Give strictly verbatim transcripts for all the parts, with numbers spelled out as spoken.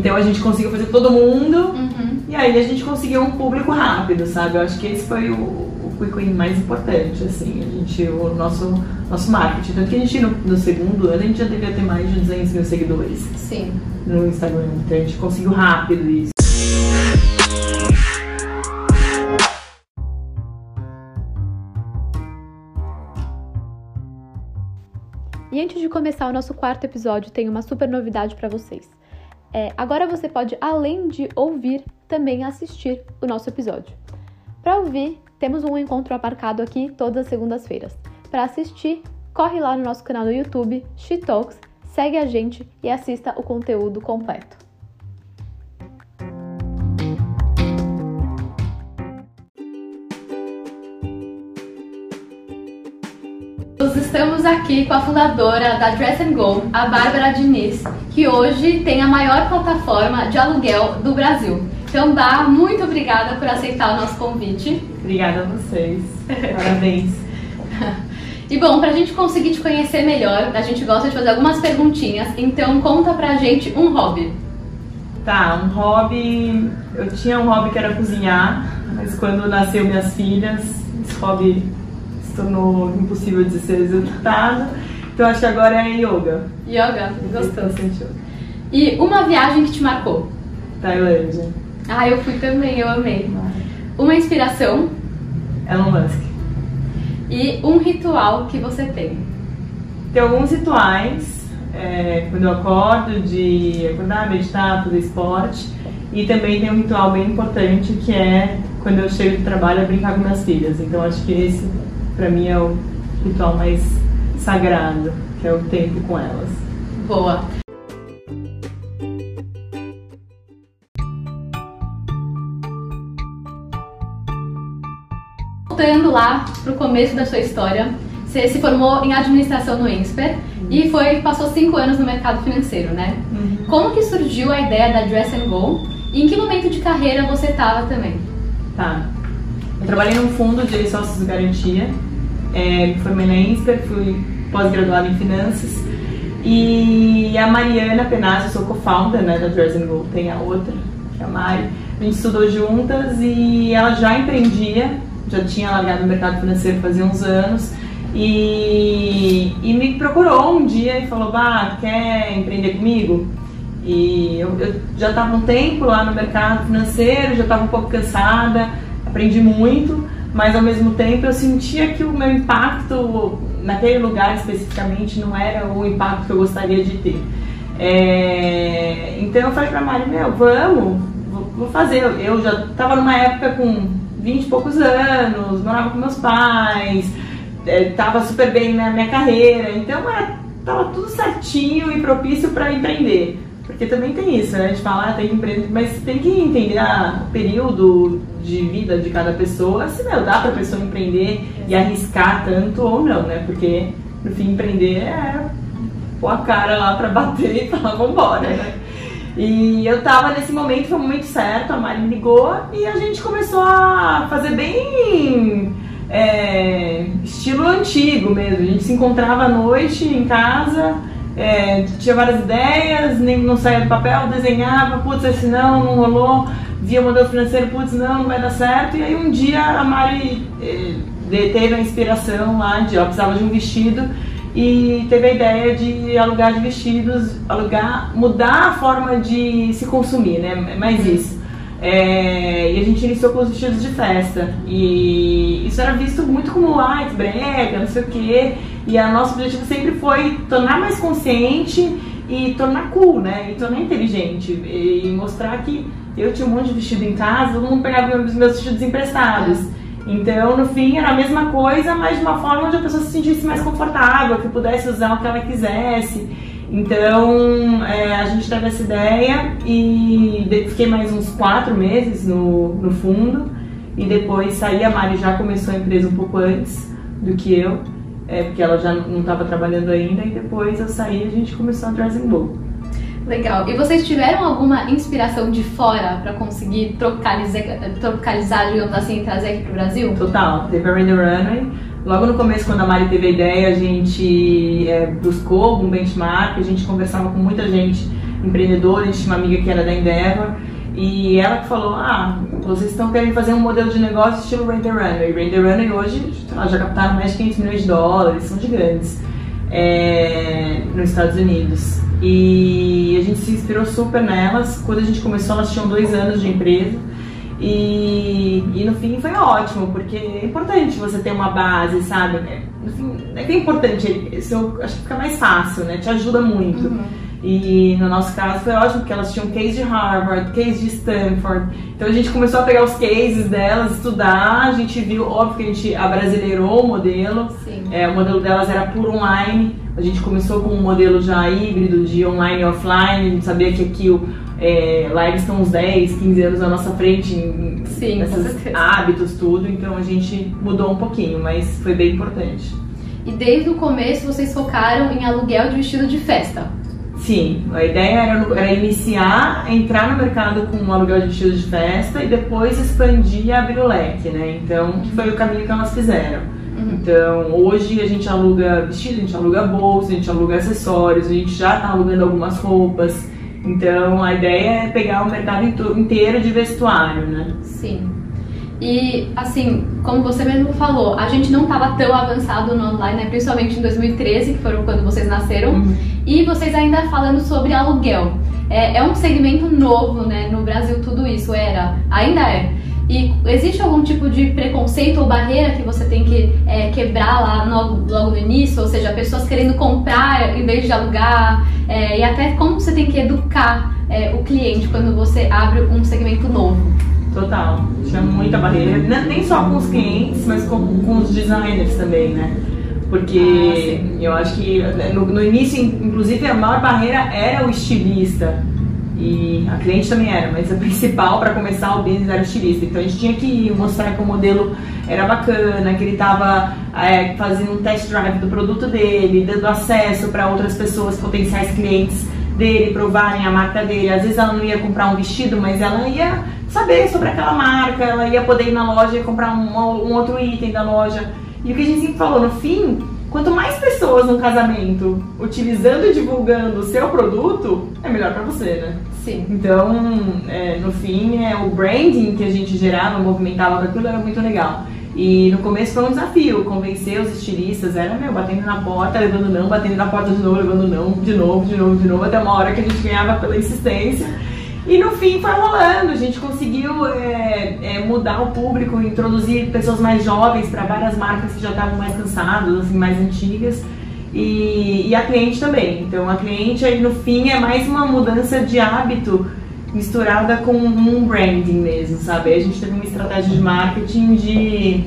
Então a gente conseguiu fazer todo mundo, uhum. e aí a gente conseguiu um público rápido, sabe? Eu acho que esse foi o, o quick win mais importante, assim, a gente, o nosso, nosso marketing. Tanto que a gente, no, no segundo ano, a gente já devia ter mais de duzentos mil seguidores. Sim. No Instagram, então a gente conseguiu rápido isso. E antes de começar o nosso quarto episódio, tem uma super novidade para vocês. É, agora você pode, além de ouvir, também assistir o nosso episódio. Para ouvir, temos um encontro aparcado aqui todas as segundas-feiras. Para assistir, corre lá no nosso canal do YouTube, She Talks, segue a gente e assista o conteúdo completo. Estamos aqui com a fundadora da Dress and Go, a Bárbara Diniz, que hoje tem a maior plataforma de aluguel do Brasil. Então, Bá, muito obrigada por aceitar o nosso convite. Obrigada a vocês. Parabéns. E bom, pra gente conseguir te conhecer melhor, a gente gosta de fazer algumas perguntinhas, então conta pra gente um hobby. Tá, um hobby... Eu tinha um hobby que era cozinhar, mas quando nasceu minhas filhas, esse hobby... tornou impossível de ser executado, então acho que agora é yoga. Yoga, gostou. E uma viagem que te marcou? Tailândia. Ah, eu fui também, eu amei. Uma inspiração? Elon Musk. E um ritual que você tem? Tem alguns rituais, é, quando eu acordo, de acordar, meditar, fazer esporte, e também tem um ritual bem importante que é quando eu chego do trabalho a brincar com minhas filhas, então acho que esse pra mim é o ritual mais sagrado, que é o tempo com elas. Boa! Voltando lá pro começo da sua história, você se formou em administração no INSPER, uhum. e foi, passou cinco anos no mercado financeiro, né? Uhum. Como que surgiu a ideia da Dress and Go e em que momento de carreira você estava também? Tá. Eu trabalhei num fundo de sócios de garantia, é, formei na INSPER, fui pós-graduada em finanças e a Mariana Penazzi, eu sou co-founder, né, da Dress and Go, tem a outra, que é a Mari, a gente estudou juntas e ela já empreendia, já tinha largado o mercado financeiro fazia uns anos e, e me procurou um dia e falou, bah, quer empreender comigo? E eu, eu já estava um tempo lá no mercado financeiro, já estava um pouco cansada, aprendi muito, mas ao mesmo tempo eu sentia que o meu impacto naquele lugar especificamente não era o impacto que eu gostaria de ter. É... Então eu falei pra Mari, meu, vamos, vou fazer. Eu já estava numa época com vinte e poucos anos, morava com meus pais, estava super bem na minha carreira, então estava tudo certinho e propício para empreender. Porque também tem isso, né? A gente fala, ah, tem que empreender, mas tem que entender ah, o período de vida de cada pessoa, se não dá pra pessoa empreender e arriscar tanto ou não, né? Porque, no fim, empreender é pôr a cara lá pra bater e falar, vambora, né? E eu tava nesse momento, foi o momento certo, a Mari ligou e a gente começou a fazer bem... É, estilo antigo mesmo, a gente se encontrava à noite em casa... É, tinha várias ideias, nem, não saía do papel, desenhava, putz, esse não, não rolou, via o modelo financeiro, putz, não, não vai dar certo. E aí um dia a Mari eh, teve a inspiração lá de, ó, precisava de um vestido e teve a ideia de alugar de vestidos, alugar, mudar a forma de se consumir, né, mais isso. É, e a gente iniciou com os vestidos de festa e isso era visto muito como light, brega, não sei o que, e a nosso objetivo sempre foi tornar mais consciente e tornar cool, né, e tornar inteligente e, e mostrar que eu tinha um monte de vestido em casa, todo mundo pegava os meus vestidos emprestados, então no fim era a mesma coisa, mas de uma forma onde a pessoa se sentisse mais confortável, que pudesse usar o que ela quisesse. Então, é, a gente teve essa ideia e fiquei mais uns quatro meses no, no fundo e depois saí, a Mari já começou a empresa um pouco antes do que eu, é, porque ela já não estava trabalhando ainda e depois eu saí e a gente começou a Dress and Go. Legal. E vocês tiveram alguma inspiração de fora para conseguir tropicalizar, tropicalizar, digamos assim, e trazer aqui pro Brasil? Total. Teve a Rain the Runway. Logo no começo, quando a Mari teve a ideia, a gente é, buscou um benchmark, a gente conversava com muita gente empreendedores, tinha uma amiga que era da Endeavor, e ela que falou, ah, vocês estão querendo fazer um modelo de negócio estilo Rent the Runway. Rent the Runway hoje já captaram mais de quinhentos milhões de dólares, são gigantes, é, nos Estados Unidos. E a gente se inspirou super nelas. Quando a gente começou, elas tinham dois anos de empresa. E, e no fim foi ótimo, porque é importante você ter uma base, sabe? No fim, é que é importante, isso acho que fica mais fácil, né? Te ajuda muito. Uhum. E no nosso caso foi ótimo, porque elas tinham case de Harvard, case de Stanford. Então a gente começou a pegar os cases delas, estudar, a gente viu, óbvio que a gente abrasileirou o modelo. É, o modelo delas era por online. A gente começou com um modelo já híbrido de online e offline. A gente sabia que aqui o É, lá eles estão uns dez, quinze anos na nossa frente em, sim, nesses hábitos, tudo, então a gente mudou um pouquinho, mas foi bem importante. E desde o começo vocês focaram em aluguel de vestido de festa? Sim, a ideia era, era iniciar, entrar no mercado com um aluguel de vestido de festa e depois expandir e abrir o leque, né? Então, que foi o caminho que elas fizeram. Uhum. Então, hoje a gente aluga vestido, a gente aluga bolsa, a gente aluga acessórios, a gente já tá alugando algumas roupas. Então, a ideia é pegar o mercado inteiro de vestuário, né? Sim. E, assim, como você mesmo falou, a gente não estava tão avançado no online, né? Principalmente em dois mil e treze, que foram quando vocês nasceram. Uhum. E vocês ainda falando sobre aluguel. É, é um segmento novo, né? No Brasil tudo isso era, ainda é. E existe algum tipo de preconceito ou barreira que você tem que é, quebrar lá no, logo no início? Ou seja, pessoas querendo comprar em vez de alugar? É, e até como você tem que educar é, o cliente quando você abre um segmento novo? Total, tinha muita barreira, nem só com os clientes, mas com, com os designers também, né? Porque ah, eu acho que no, no início, inclusive, a maior barreira era o estilista. E a cliente também era, mas a principal para começar o business era o estilista. Então a gente tinha que ir mostrar que o modelo era bacana, que ele estava é, fazendo um test drive do produto dele, dando acesso para outras pessoas, potenciais clientes dele, provarem a marca dele. Às vezes ela não ia comprar um vestido, mas ela ia saber sobre aquela marca, ela ia poder ir na loja e comprar um, um outro item da loja. E o que a gente sempre falou, no fim, quanto mais pessoas no casamento utilizando e divulgando o seu produto, é melhor pra você, né? Sim. Então, é, no fim, é, o branding que a gente gerava, movimentava pra tudo, era muito legal. E no começo foi um desafio, convencer os estilistas, era, meu, batendo na porta, levando não, batendo na porta de novo, levando não, de novo, de novo, de novo, até uma hora que a gente ganhava pela insistência. E no fim foi rolando, a gente conseguiu é, é, mudar o público, introduzir pessoas mais jovens para várias marcas que já estavam mais cansadas, assim, mais antigas, e, e a cliente também. Então a cliente aí no fim é mais uma mudança de hábito misturada com um branding mesmo, sabe? A gente teve uma estratégia de marketing de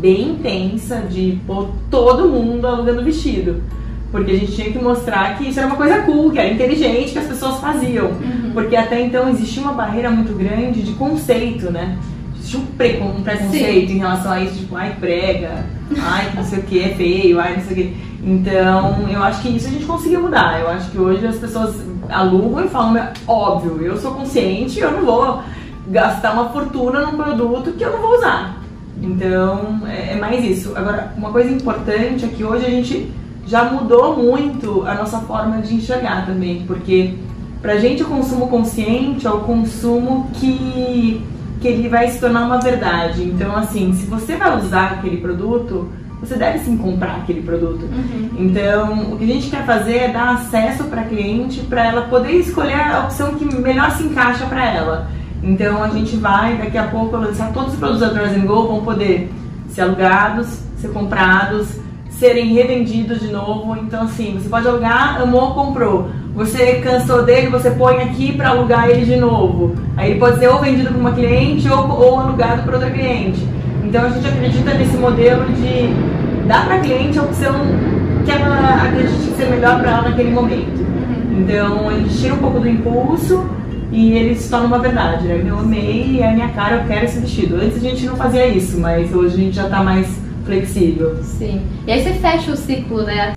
bem intensa, de pôr todo mundo alugando vestido. Porque a gente tinha que mostrar que isso era uma coisa cool, que era inteligente, que as pessoas faziam. Uhum. Porque até então existia uma barreira muito grande de conceito, né? Existia um, pre um preconceito Sim. em relação a isso, tipo, ai, prega, ai, não sei o que, é feio, ai, não sei o que. Então, eu acho que isso a gente conseguiu mudar. Eu acho que hoje as pessoas alugam e falam, óbvio, eu sou consciente, eu não vou gastar uma fortuna num produto que eu não vou usar. Então, é, é mais isso. Agora, uma coisa importante é que hoje a gente já mudou muito a nossa forma de enxergar também, porque pra gente o consumo consciente é o consumo que, que ele vai se tornar uma verdade. Então assim, se você vai usar aquele produto, você deve sim comprar aquele produto. Uhum. Então o que a gente quer fazer é dar acesso pra cliente, pra ela poder escolher a opção que melhor se encaixa pra ela. Então a gente vai daqui a pouco lançar todos os produtos da Dress and Go, vão poder ser alugados, ser comprados, serem revendidos de novo. Então assim, você pode alugar, amou, comprou, você cansou dele, você põe aqui para alugar ele de novo, aí ele pode ser ou vendido para uma cliente ou, ou alugado para outra cliente. Então a gente acredita nesse modelo de dar para a cliente a opção que ela acredite ser melhor para ela naquele momento. Então a gente tira um pouco do impulso e ele se torna uma verdade, né? Eu amei, é a minha cara, eu quero esse vestido. Antes a gente não fazia isso, mas hoje a gente já está mais flexível. Sim. E aí você fecha o ciclo, né?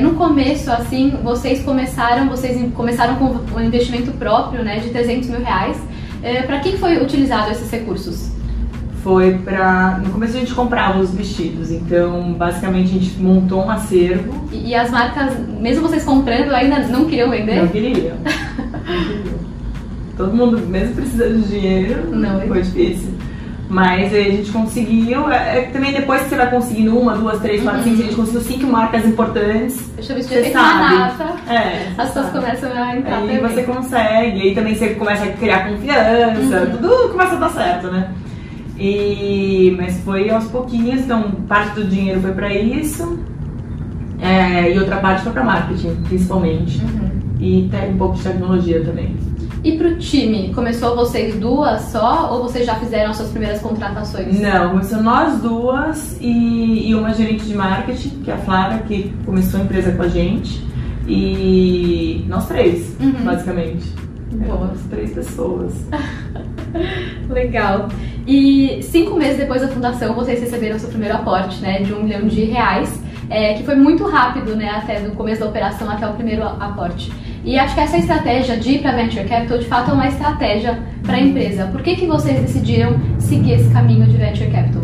No começo, assim, vocês começaram, vocês começaram com um investimento próprio, né, de trezentos mil reais. É, para quem foi utilizado esses recursos? foi pra... No começo a gente comprava os vestidos, então basicamente a gente montou um acervo. E, e as marcas, mesmo vocês comprando, ainda não queriam vender? Não queriam. Não queriam. Todo mundo, mesmo precisando de dinheiro, não, foi difícil. Mas aí a gente conseguiu, é, também depois que você vai conseguindo uma, duas, três, quatro, uhum. cinco, a gente conseguiu cinco marcas importantes. Eu chamo de você sabe. Nata, é, as pessoas começam a entrar aí também. Você consegue, aí também você começa a criar confiança, uhum. tudo começa a dar certo, né? E, mas foi aos pouquinhos, então parte do dinheiro foi pra isso, é, e outra parte foi pra marketing, principalmente. Uhum. E tem um pouco de tecnologia também. E pro time, começou vocês duas só ou vocês já fizeram as suas primeiras contratações? Não, começou nós duas e, e uma gerente de marketing, que é a Flávia, que começou a empresa com a gente. E nós três, uhum. basicamente. Boa. As três pessoas. Legal. E cinco meses depois da fundação, vocês receberam o seu primeiro aporte, né, de um milhão de reais. É, que foi muito rápido, né, até do começo da operação até o primeiro aporte. E acho que essa estratégia de ir para Venture Capital, de fato, é uma estratégia para a empresa. Por que que vocês decidiram seguir esse caminho de Venture Capital?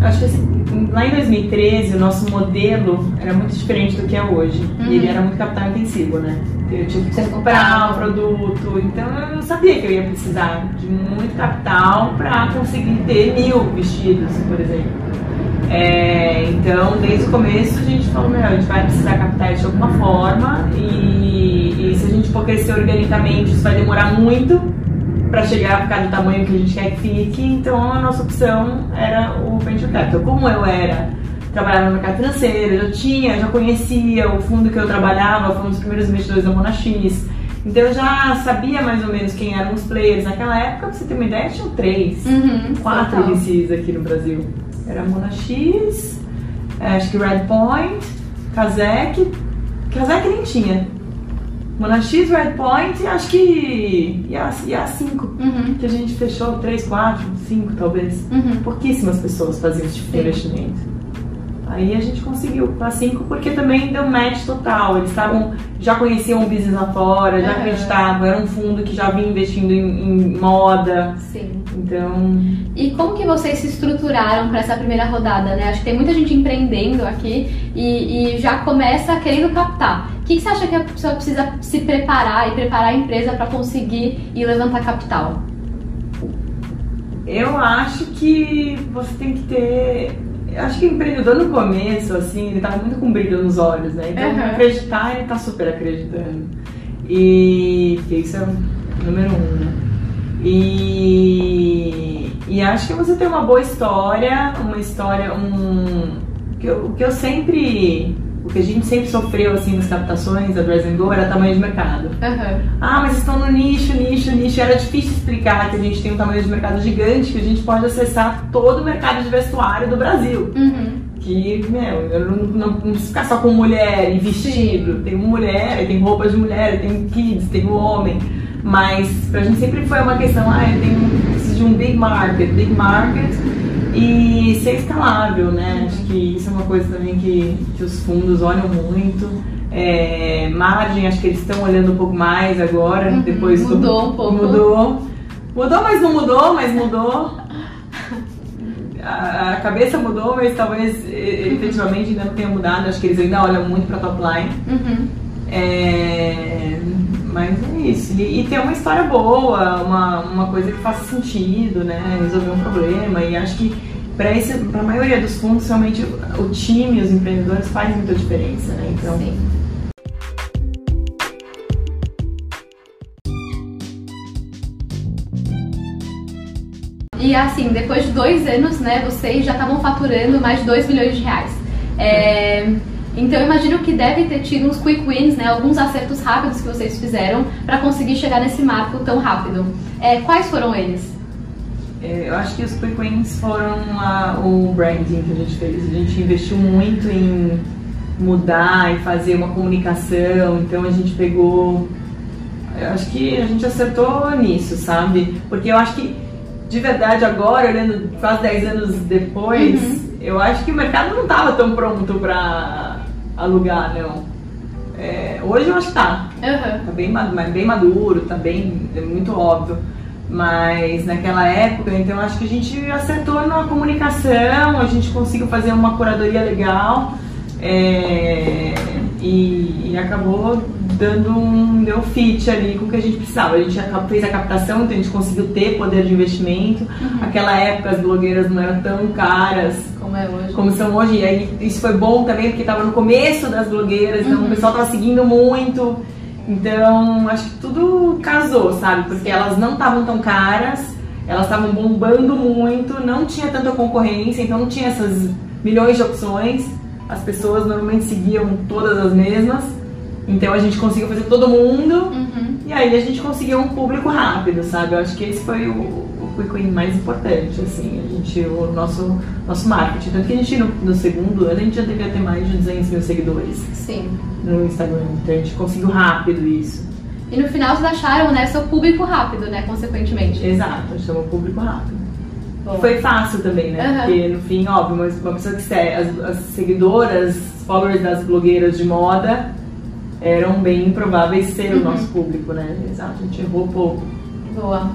Eu acho que assim, lá em dois mil e treze, o nosso modelo era muito diferente do que é hoje. Uhum. E ele era muito capital intensivo, né? Eu tinha que comprar um produto, então eu sabia que eu ia precisar de muito capital para conseguir ter mil vestidos, por exemplo. É, então, desde o começo a gente falou, meu, a gente vai precisar captar isso de alguma forma e, e se a gente for crescer organicamente isso vai demorar muito para chegar a ficar do tamanho que a gente quer que fique, então a nossa opção era o Venture Capital. Como eu era, trabalhava no mercado financeiro, eu já tinha, já conhecia o fundo que eu trabalhava, foi um dos primeiros investidores da Mona X, então eu já sabia mais ou menos quem eram os players naquela época, pra você ter uma ideia, tinham três, uhum, quatro V Cs aqui no Brasil. Era Mona X, acho que Red Point, Kazek. Kazek nem tinha. Mona X, Red Point, acho que. E a, e a cinco. Uhum. Que a gente fechou três, quatro, cinco talvez. Uhum. Pouquíssimas pessoas faziam esse tipo de investimento. Aí a gente conseguiu com a cinco porque também deu match total. Eles estavam, já conheciam o business lá fora, já uhum. acreditavam, era um fundo que já vinha investindo em, em moda. Sim. Então. E como que vocês se estruturaram para essa primeira rodada, né? Acho que tem muita gente empreendendo aqui e, e já começa querendo captar. O que, que você acha que a pessoa precisa se preparar e preparar a empresa para conseguir ir levantar capital? Eu acho que você tem que ter... Acho que o empreendedor no começo, assim, ele tava muito com brilho nos olhos, né? Então, uhum. acreditar, ele tá super acreditando. E... Porque isso é o número um, né? E... E acho que você tem uma boa história, uma história, um... O que eu, o que eu sempre... O que a gente sempre sofreu, assim, nas captações da Dress and Go era tamanho de mercado. Uhum. Ah, mas estão no nicho, nicho, nicho. Era difícil explicar que a gente tem um tamanho de mercado gigante, que a gente pode acessar todo o mercado de vestuário do Brasil. Uhum. Que, meu, eu não, não, não preciso ficar só com mulher e vestido. Sim. Tem mulher, tem roupa de mulher, tem kids, tem homem. Mas pra gente sempre foi uma questão, ah, eu tenho, preciso de um big market, big market. E ser escalável, né? Acho que isso é uma coisa também que, que os fundos olham muito. É, margem, acho que eles estão olhando um pouco mais agora. Uhum, depois mudou do, um pouco. Mudou, mudou, mas não mudou, mas mudou. A, a cabeça mudou, mas talvez efetivamente ainda não tenha mudado. Acho que eles ainda olham muito para top line. Uhum. É, mas é isso. E, e ter uma história boa, uma, uma coisa que faça sentido, né? Resolver um problema. E acho que para a maioria dos fundos, realmente o time, os empreendedores fazem muita diferença, né? Então... Sim. E assim, depois de dois anos, né, vocês já estavam faturando mais de dois milhões de reais. É... Então eu imagino que deve ter tido uns quick wins, né, alguns acertos rápidos que vocês fizeram para conseguir chegar nesse marco tão rápido. É, quais foram eles? Eu acho que os quick wins foram a, o branding que a gente fez. A gente investiu muito em mudar e fazer uma comunicação, então a gente pegou... Eu acho que a gente acertou nisso, sabe? Porque eu acho que, de verdade, agora, olhando quase dez anos depois, uhum. eu acho que o mercado não estava tão pronto para alugar, não. É, hoje eu acho que tá. Uhum. Tá bem, bem maduro, tá bem, é muito óbvio. Mas naquela época, então acho que a gente acertou na comunicação, a gente conseguiu fazer uma curadoria legal é, e, e acabou dando um deu fit ali com o que a gente precisava. A gente fez a captação, então a gente conseguiu ter poder de investimento. Uhum. Naquela época as blogueiras não eram tão caras como, é hoje. como são hoje. E aí, isso foi bom também porque estava no começo das blogueiras, então uhum. o pessoal estava seguindo muito. Então, acho que tudo casou, sabe? Porque elas não estavam tão caras, elas estavam bombando muito, não tinha tanta concorrência, então não tinha essas milhões de opções. As pessoas normalmente seguiam todas as mesmas. Então a gente conseguiu fazer todo mundo uhum. e aí a gente conseguiu um público rápido, sabe? Eu acho que esse foi o, o quick win mais importante, assim, a gente, o nosso, nosso marketing. Tanto que a gente, no, no segundo ano, a gente já devia ter mais de duzentos mil seguidores. Sim. No Instagram, então a gente conseguiu rápido isso. E no final vocês acharam, né, seu público rápido, né, consequentemente. Exato, a gente chamou público rápido. Bom. Foi fácil também, né, uhum. porque no fim, óbvio, uma pessoa que segue, as, as seguidoras, followers das blogueiras de moda, eram bem improváveis ser uhum. o nosso público, né? Exato, a gente errou pouco. Boa.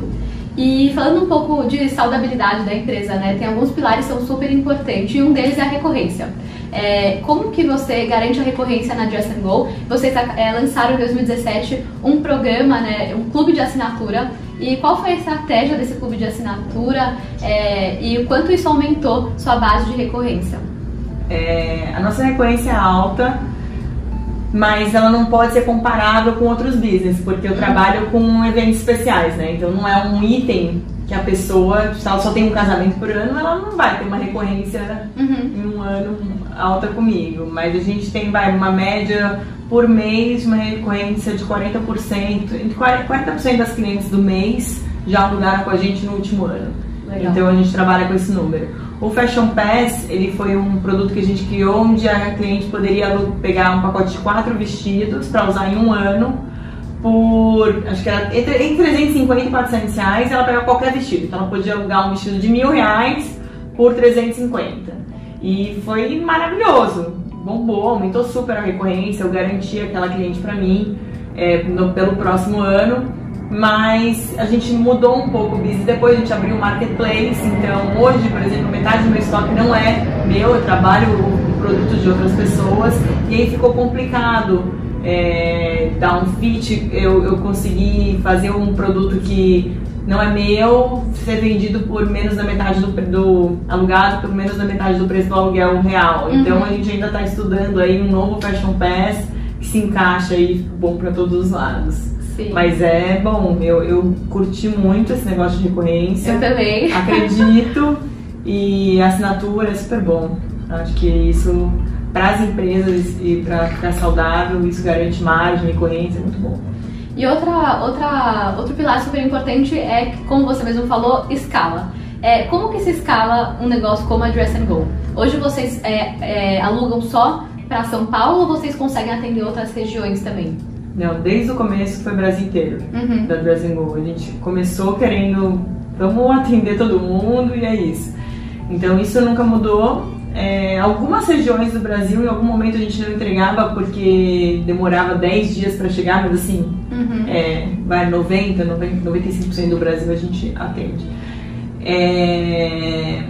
E falando um pouco de saudabilidade da empresa, né? Tem alguns pilares que são super importantes e um deles é a recorrência. É, como que você garante a recorrência na Dress and Go? Vocês é, lançaram em dois mil e dezessete um programa, né? Um clube de assinatura. E qual foi a estratégia desse clube de assinatura? É, e o quanto isso aumentou sua base de recorrência? É, a nossa recorrência é alta, mas ela não pode ser comparável com outros business, porque eu trabalho com eventos especiais, né? Então não é um item que a pessoa, se ela só tem um casamento por ano, ela não vai ter uma recorrência uhum. em um ano alta comigo. Mas a gente tem, vai, uma média por mês de uma recorrência de quarenta por cento, entre quarenta por cento das clientes do mês já alugaram com a gente no último ano. Legal. Então a gente trabalha com esse número. O Fashion Pass, ele foi um produto que a gente criou onde a cliente poderia pegar um pacote de quatro vestidos para usar em um ano por, acho que era entre trezentos e cinquenta e quatrocentos reais, ela pegava qualquer vestido. Então ela podia alugar um vestido de mil reais por trezentos e cinquenta. E foi maravilhoso, bombou, aumentou super a recorrência, eu garanti aquela cliente para mim é, no, pelo próximo ano. Mas a gente mudou um pouco o business, depois a gente abriu o marketplace, então hoje, por exemplo, metade do meu estoque não é meu, eu trabalho o produto de outras pessoas e aí ficou complicado é, dar um fit, eu, eu consegui fazer um produto que não é meu, ser vendido por menos da metade do, do alugado, por menos da metade do preço do aluguel real, uhum. então a gente ainda está estudando aí um novo Fashion Pass que se encaixa e fica bom para todos os lados. Sim. Mas é bom, eu, eu curti muito esse negócio de recorrência. Eu também. Acredito. E a assinatura é super bom. Acho que isso, para as empresas e para ficar saudável, isso garante margem, recorrência, é muito bom. E outra, outra, outro pilar super importante é, como você mesmo falou, escala. É, como que se escala um negócio como a Dress and Go? Hoje vocês é, é, alugam só para São Paulo ou vocês conseguem atender outras regiões também? Não, desde o começo foi o Brasil inteiro uhum. da Dress and Go. A gente começou querendo, vamos atender todo mundo e é isso. Então isso nunca mudou. É, algumas regiões do Brasil em algum momento a gente não entregava porque demorava dez dias para chegar, mas assim, uhum. é, vai noventa, noventa, noventa e cinco por cento do Brasil a gente atende. É,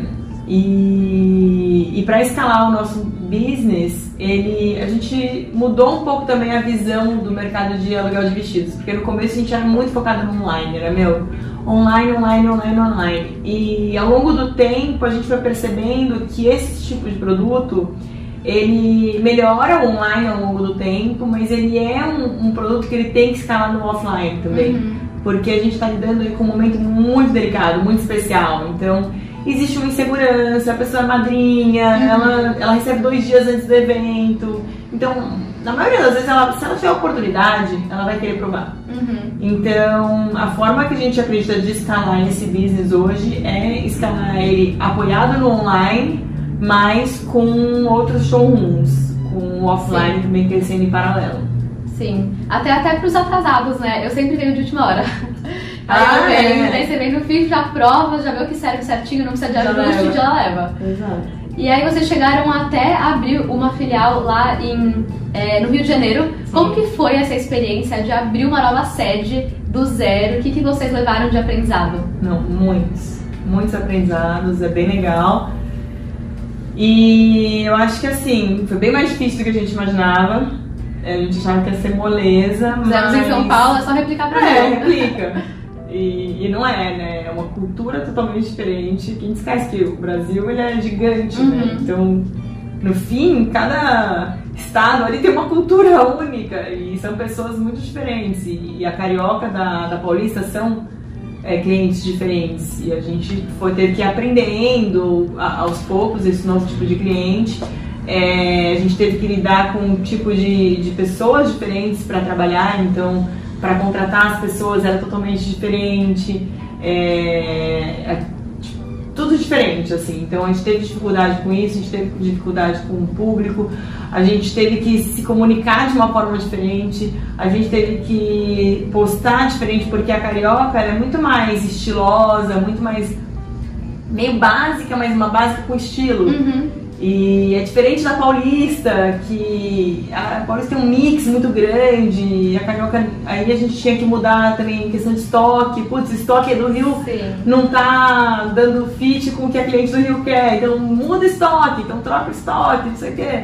e e para escalar o nosso business, ele, a gente mudou um pouco também a visão do mercado de aluguel de vestidos, porque no começo a gente era muito focado no online, era meu, online, online, online, online. E ao longo do tempo a gente foi percebendo que esse tipo de produto, ele melhora online ao longo do tempo, mas ele é um, um produto que ele tem que escalar no offline também, uhum. porque a gente está lidando com um momento muito delicado, muito especial, então existe uma insegurança, a pessoa é madrinha, uhum. ela, ela recebe dois dias antes do evento. Então, na maioria das vezes, ela, se ela tiver a oportunidade, ela vai querer provar. Uhum. Então, a forma que a gente acredita de escalar esse business hoje é escalar ele apoiado no online, mas com outros showrooms, com o offline Sim. também crescendo em paralelo. Sim, até, até para os atrasados, né? Eu sempre venho de última hora. Aí ah, é. Daí você vem no fim, já prova, já vê o que serve certinho, não precisa de ajuste, já leva. Exato. E aí vocês chegaram até abrir uma filial lá em, é, no Rio de Janeiro. Sim. Como que foi essa experiência de abrir uma nova sede do zero, o que, que vocês levaram de aprendizado? Não, muitos, muitos aprendizados, é bem legal. E eu acho que assim, foi bem mais difícil do que a gente imaginava. A gente achava que ia ser moleza, mas... Estamos em São Paulo, é só replicar pra é, mim. replica. E, e não é, né? É uma cultura totalmente diferente. Quem esquece que o Brasil, ele é gigante, uhum. né? Então, no fim, cada estado ali tem uma cultura única. E são pessoas muito diferentes. E, e a carioca da, da paulista são... É, clientes diferentes, e a gente foi ter que ir aprendendo a, aos poucos esse novo tipo de cliente. É, a gente teve que lidar com um tipo de, de pessoas diferentes para trabalhar, então para contratar as pessoas era totalmente diferente, é, é, tudo diferente assim. Então a gente teve dificuldade com isso, a gente teve dificuldade com o público, a gente teve que se comunicar de uma forma diferente, a gente teve que postar diferente, porque a carioca é muito mais estilosa, muito mais meio básica, mas uma básica com estilo. Uhum. E é diferente da paulista, que a paulista tem um mix muito grande, e a carioca, aí a gente tinha que mudar também em questão de estoque. Putz, o estoque é do Rio, sim, não tá dando fit com o que a cliente do Rio quer, então muda estoque, então troca estoque, não sei o quê.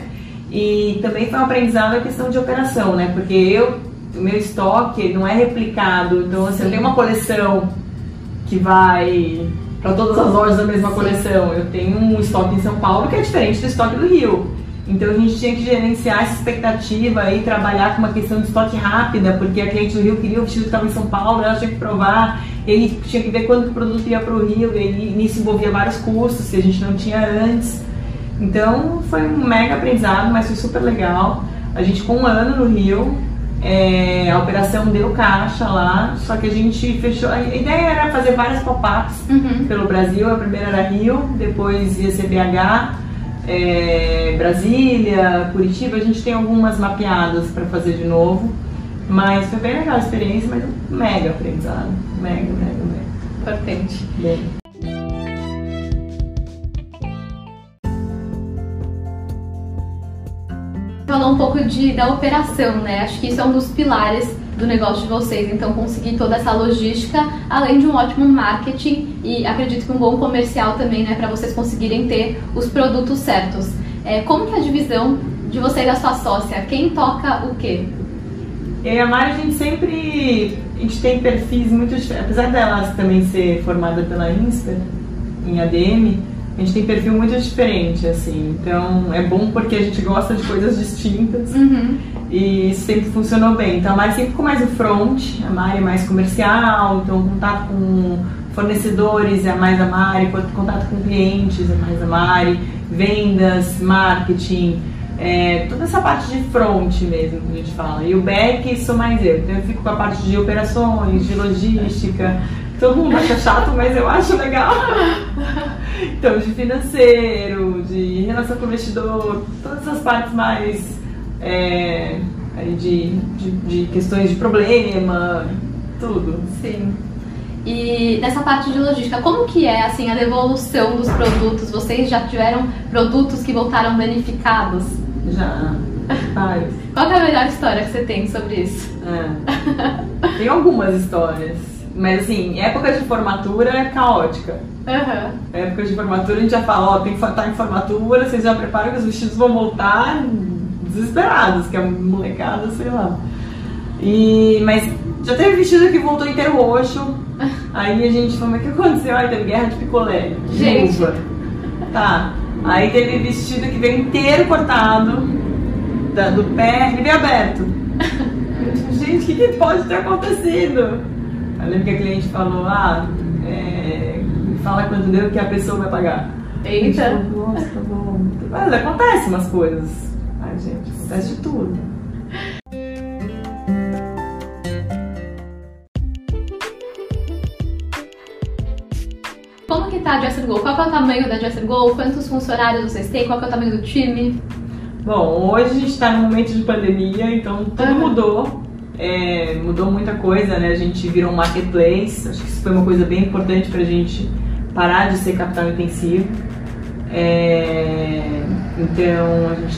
E também foi um aprendizado a questão de operação, né, porque eu, o meu estoque não é replicado, então assim, eu tenho uma coleção que vai... para todas as lojas da mesma coleção. Eu tenho um estoque em São Paulo que é diferente do estoque do Rio. Então a gente tinha que gerenciar essa expectativa e trabalhar com uma questão de estoque rápida, porque a cliente do Rio queria o vestido que estava em São Paulo, ela tinha que provar, ele tinha que ver quando o produto ia para o Rio, e nisso envolvia vários custos que a gente não tinha antes. Então foi um mega aprendizado, mas foi super legal. A gente ficou um ano no Rio, É, a operação deu caixa lá, só que a gente fechou, a ideia era fazer várias pop-ups uhum. pelo Brasil. A primeira era Rio, depois ia ser B H, é, Brasília, Curitiba. A gente tem algumas mapeadas para fazer de novo, mas foi bem legal a experiência, mas um mega aprendizado, mega, mega, mega. Importante. Bem. Falou um pouco de, da operação, né? Acho que isso é um dos pilares do negócio de vocês, então conseguir toda essa logística, além de um ótimo marketing e acredito que um bom comercial também, né? Para vocês conseguirem ter os produtos certos. É, como que é a divisão de você e da sua sócia? Quem toca o quê? Eu e a Mari, a gente sempre... A gente tem perfis muito diferentes, apesar dela também ser formada pela Insta, em A D M, a gente tem perfil muito diferente, assim, então é bom porque a gente gosta de coisas distintas uhum. e isso sempre funcionou bem. Então a Mari sempre ficou mais o front, a Mari é mais comercial, então contato com fornecedores é mais a Mari, contato com clientes é mais a Mari, vendas, marketing, é, toda essa parte de front mesmo que a gente fala. E o back sou mais eu, então eu fico com a parte de operações, de logística. Todo mundo acha chato, mas eu acho legal. Então, de financeiro, de relação com o investidor, todas essas partes mais é, de, de, de questões de problema, tudo. Sim. E nessa parte de logística, como que é assim, a devolução dos produtos? Vocês já tiveram produtos que voltaram danificados? Já. Vários. Qual que é a melhor história que você tem sobre isso? É. Tem algumas histórias. Mas assim, época de formatura é caótica. Uhum. Época de formatura a gente já fala, ó, tem que estar em formatura, vocês já preparam que os vestidos vão voltar desesperados, que é um molecada, sei lá. E, mas já teve vestido que voltou inteiro roxo, aí a gente falou, mas o que aconteceu? Aí teve guerra de picolé, gente. Uva. Tá, aí teve vestido que veio inteiro cortado, da, do pé, ele veio aberto. Gente, o que, que pode ter acontecido? Eu lembro que a cliente falou, ah, é, fala quanto deu que a pessoa vai pagar. Eita! A gente falou, nossa, tá bom. Mas acontece umas coisas. Ai, gente, acontece de tudo. Como que tá a Just and Go? Qual que é o tamanho da Just and Go? Quantos funcionários vocês têm? Qual que é o tamanho do time? Bom, hoje a gente tá num momento de pandemia, então tudo uhum. mudou. É, mudou muita coisa, né? A gente virou um marketplace, acho que isso foi uma coisa bem importante pra gente parar de ser capital intensivo. É, então a gente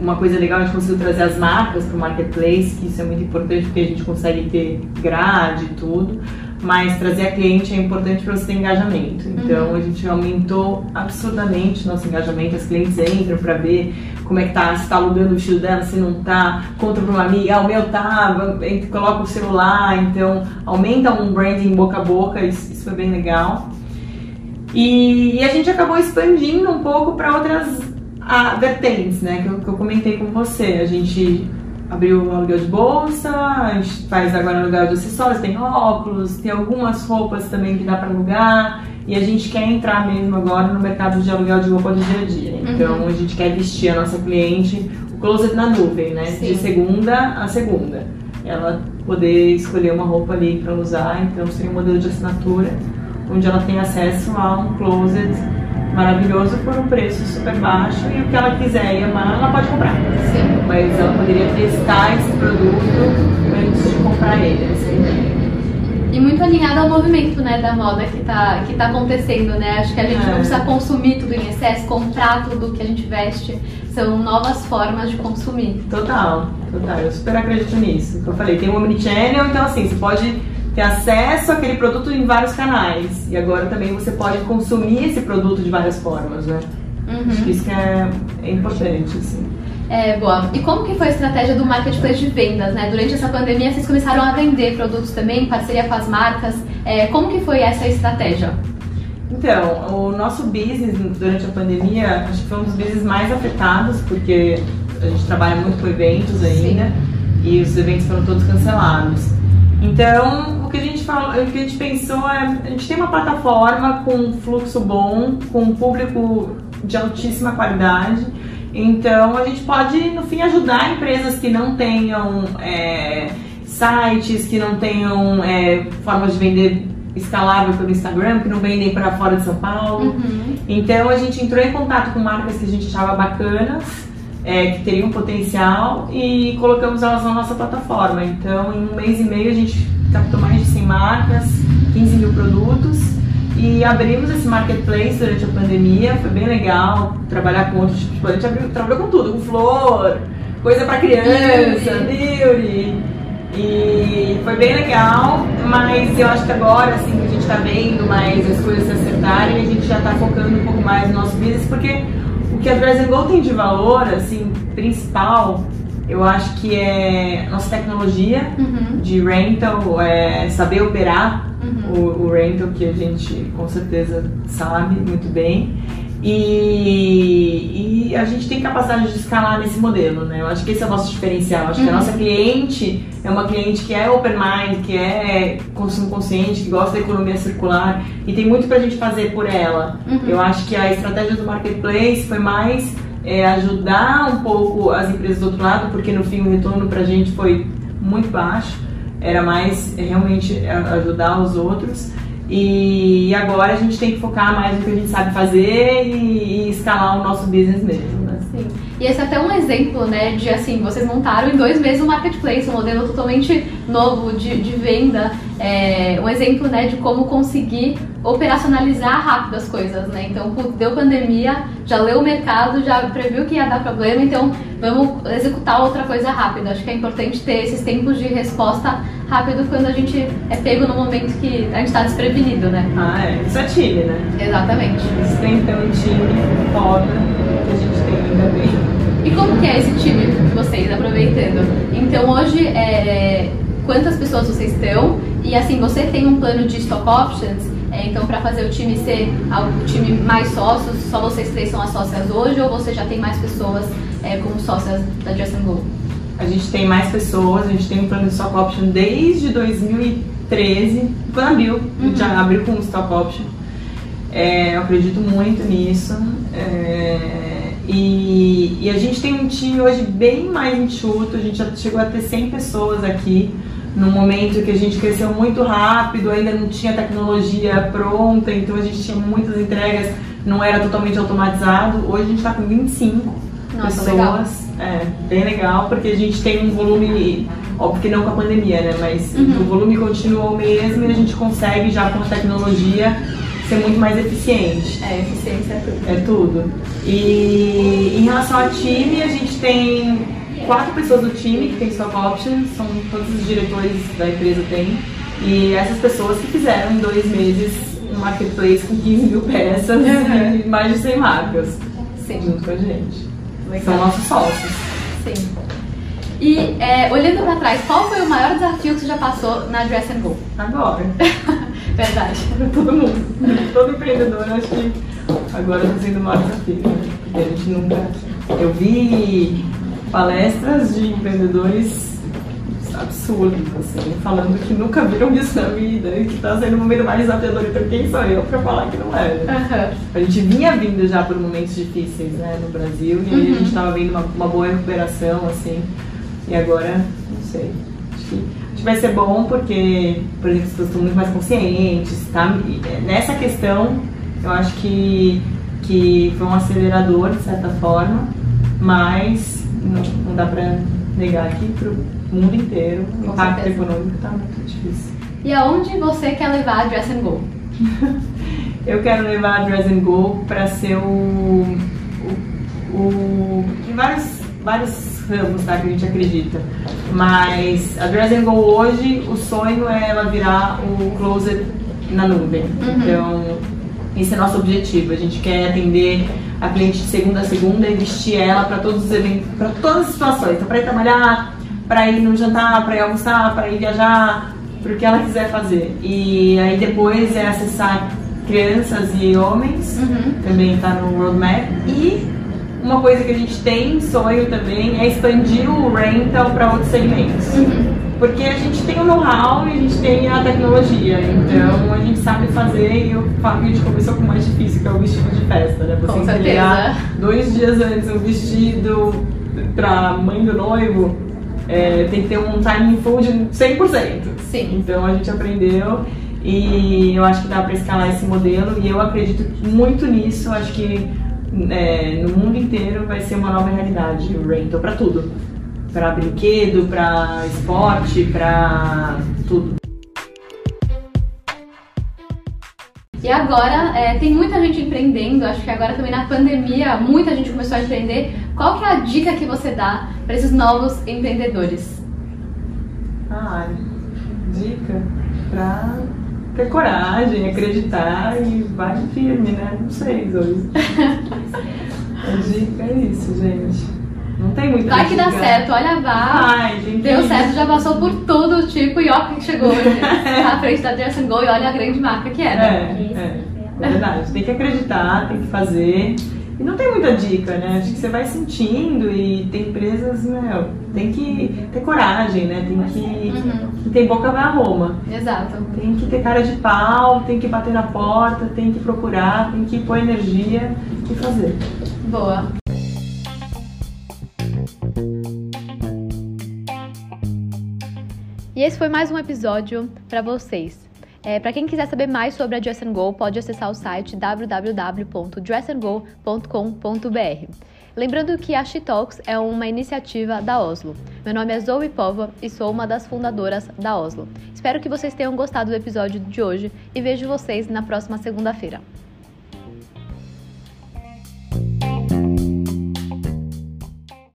uma coisa legal, a gente conseguiu trazer as marcas para o marketplace, que isso é muito importante porque a gente consegue ter grade e tudo, mas trazer a cliente é importante para você ter engajamento. Então uhum. a gente aumentou absurdamente nosso engajamento, as clientes entram para ver como é que tá, se tá alugando o vestido dela, se não tá, conta para uma amiga, ah, o meu tá, coloca o celular, então aumenta um branding boca a boca, isso, isso foi bem legal. E, e a gente acabou expandindo um pouco para outras a vertentes, né, que eu, que eu comentei com você. A gente abriu o aluguel de bolsa, a gente faz agora aluguel de acessórios, tem óculos, tem algumas roupas também que dá para alugar, e a gente quer entrar mesmo agora no mercado de aluguel de roupa do dia a dia. Então uhum. a gente quer vestir a nossa cliente, o closet na nuvem, né, Sim. de segunda a segunda, ela poder escolher uma roupa ali para usar. Então seria um modelo de assinatura onde ela tem acesso a um closet maravilhoso por um preço super baixo, e o que ela quiser e amar, ela pode comprar. Sim. Mas ela poderia testar esse produto antes de comprar ele, assim. E muito alinhado ao movimento, né, da moda que tá, que tá acontecendo, né? Acho que a gente é. não precisa consumir tudo em excesso, comprar tudo que a gente veste. São novas formas de consumir. Total, total. Eu super acredito nisso. Como eu falei, tem um omnichannel, então assim, você pode ter acesso àquele produto em vários canais. E agora também você pode consumir esse produto de várias formas, né? Uhum. Acho que isso que é, é importante, assim. É, boa. E como que foi a estratégia do marketplace de vendas, né? Durante essa pandemia, vocês começaram a vender produtos também, em parceria com as marcas. É, como que foi essa estratégia? Então, o nosso business durante a pandemia, acho que foi um dos business mais afetados, porque a gente trabalha muito com eventos ainda. Sim. E os eventos foram todos cancelados. Então, o que a gente falou, o que a gente pensou é, a gente tem uma plataforma com um fluxo bom, com um público de altíssima qualidade, então a gente pode, no fim, ajudar empresas que não tenham é, sites, que não tenham é, formas de vender escalável pelo Instagram, que não vendem para fora de São Paulo. Uhum. Então a gente entrou em contato com marcas que a gente achava bacanas, É, que teriam potencial, e colocamos elas na nossa plataforma. Então, em um mês e meio, a gente captou mais de cem marcas, quinze mil produtos, e abrimos esse marketplace durante a pandemia. Foi bem legal trabalhar com outros tipos de produto. A gente abriu, trabalhou com tudo, com flor, coisa para criança, beauty, e foi bem legal. Mas eu acho que agora, assim, que a gente está vendo mais as coisas se acertarem, a gente já está focando um pouco mais no nosso business, porque o que a Dress and Go tem de valor, assim, principal, eu acho que é nossa tecnologia uhum. de rental, é saber operar uhum. o, o rental, que a gente com certeza sabe muito bem, e, e a gente tem capacidade de escalar nesse modelo, né? Eu acho que esse é o nosso diferencial. Eu acho uhum. que a nossa cliente é uma cliente que é open mind, que é consumo consciente, que gosta da economia circular, e tem muito pra gente fazer por ela. Uhum. Eu acho que a estratégia do marketplace foi mais é, ajudar um pouco as empresas do outro lado, porque no fim o retorno pra gente foi muito baixo, era mais é, realmente ajudar os outros. E agora a gente tem que focar mais no que a gente sabe fazer e, e escalar o nosso business mesmo, né? Sim. E esse é até um exemplo, né, de assim, vocês montaram em dois meses um marketplace, um modelo totalmente novo de, de venda, é, um exemplo, né, de como conseguir operacionalizar rápido as coisas, né? Então, deu pandemia, já leu o mercado, já previu que ia dar problema, então vamos executar outra coisa rápido. Acho que é importante ter esses tempos de resposta rápido quando a gente é pego no momento que a gente está desprevenido, né? Ah, é. Isso é time, né? Exatamente. Isso tem então um time foda que a gente tem ainda bem. E como que é esse time de vocês, aproveitando? Então hoje, é, quantas pessoas vocês estão? E assim, você tem um plano de stock options? É, então, para fazer o time ser o time mais sócios, só vocês três são as sócias hoje, ou você já tem mais pessoas é, como sócias da Dress and Go? A gente tem mais pessoas, a gente tem um plano de stock option desde dois mil e treze, quando abriu, uhum. a gente abriu com o stock option. É, eu acredito muito nisso. É, e, e a gente tem um time hoje bem mais enxuto, a gente já chegou a ter cem pessoas aqui. Num momento que a gente cresceu muito rápido, ainda não tinha tecnologia pronta, então a gente tinha muitas entregas, não era totalmente automatizado. Hoje a gente está com vinte e cinco Nossa, pessoas. Legal. É, bem legal, porque a gente tem um volume, óbvio que não com a pandemia, né? Mas uhum. o volume continua o mesmo, e a gente consegue já com a tecnologia ser muito mais eficiente. É, eficiência é tudo. É tudo. E em relação ao time, a gente tem quatro pessoas do time que tem stock options, são todos os diretores da empresa tem. E essas pessoas que fizeram em dois meses um marketplace com quinze mil peças e mais de cem marcas. Sim. Junto com a gente. Legal. São nossos sócios. Sim. E é, olhando pra trás, qual foi o maior desafio que você já passou na Dress and Go? Agora. Verdade. Pra todo mundo. Todo empreendedor, eu acho que agora está sendo o maior desafio. Porque a gente nunca... Eu vi palestras de empreendedores absurdos, assim, falando que nunca viram isso na vida e que tá sendo o momento mais desafiador. Então quem sou eu pra falar que não é? Né? Uhum. A gente vinha vindo já por momentos difíceis, né, no Brasil, e uhum. a gente tava vendo uma, uma boa recuperação, assim, e agora, não sei, acho que, acho que vai ser bom porque, por exemplo, as pessoas estão muito mais conscientes, tá? Nessa questão, eu acho que, que foi um acelerador, de certa forma, mas não, não dá pra negar aqui pro mundo inteiro, o impacto econômico tá muito difícil. E aonde você quer levar a Dress and Go? Eu quero levar a Dress and Go para ser o... o, o tem vários, vários ramos, tá, que a gente acredita, mas a Dress and Go hoje, o sonho é ela virar o closet na nuvem. Uhum. Então, esse é nosso objetivo, a gente quer atender a cliente de segunda a segunda e vestir ela para todos os eventos, para todas as situações, então, para ir trabalhar, para ir no jantar, para ir almoçar, para ir viajar, para o que ela quiser fazer. E aí depois é acessar crianças e homens, uhum. também está no roadmap. E uma coisa que a gente tem sonho também é expandir o rental para outros segmentos, uhum. porque a gente tem o know-how e a gente tem a tecnologia, então a gente sabe fazer. E o Fábio, a gente começou com o mais difícil, que é o vestido de festa, né? Você entregar dois dias antes um vestido para mãe do noivo, é, tem que ter um timing full de cem por cento. Sim. Então a gente aprendeu e eu acho que dá para escalar esse modelo e eu acredito muito nisso. Acho que é, no mundo inteiro vai ser uma nova realidade o rental para tudo, para brinquedo, para esporte, para tudo. E agora, é, tem muita gente empreendendo, acho que agora também na pandemia muita gente começou a empreender. Qual que é a dica que você dá para esses novos empreendedores? Ah, dica pra ter coragem, acreditar e vai firme, né? Não sei, hoje. A dica é isso, gente. Não tem muita dica. Vai que dá certo, olha lá. Deu certo, já passou por tudo, tipo, e ó, quem chegou hoje à frente da Dress and Go e olha a grande marca que era. É, é, é verdade. Tem que acreditar, tem que fazer. E não tem muita dica, né? Acho que você vai sentindo e tem empresas, meu, tem que ter coragem, né? Tem que... Uhum. Tem boca vai a Roma. Exato. Tem que ter cara de pau, tem que bater na porta, tem que procurar, tem que pôr energia e fazer. Boa. E esse foi mais um episódio para vocês. É, para quem quiser saber mais sobre a Dress and Go, pode acessar o site w w w ponto dress and go ponto com ponto b r. Lembrando que a She Talks é uma iniciativa da Oslo. Meu nome é Zoe Pova e sou uma das fundadoras da Oslo. Espero que vocês tenham gostado do episódio de hoje e vejo vocês na próxima segunda-feira.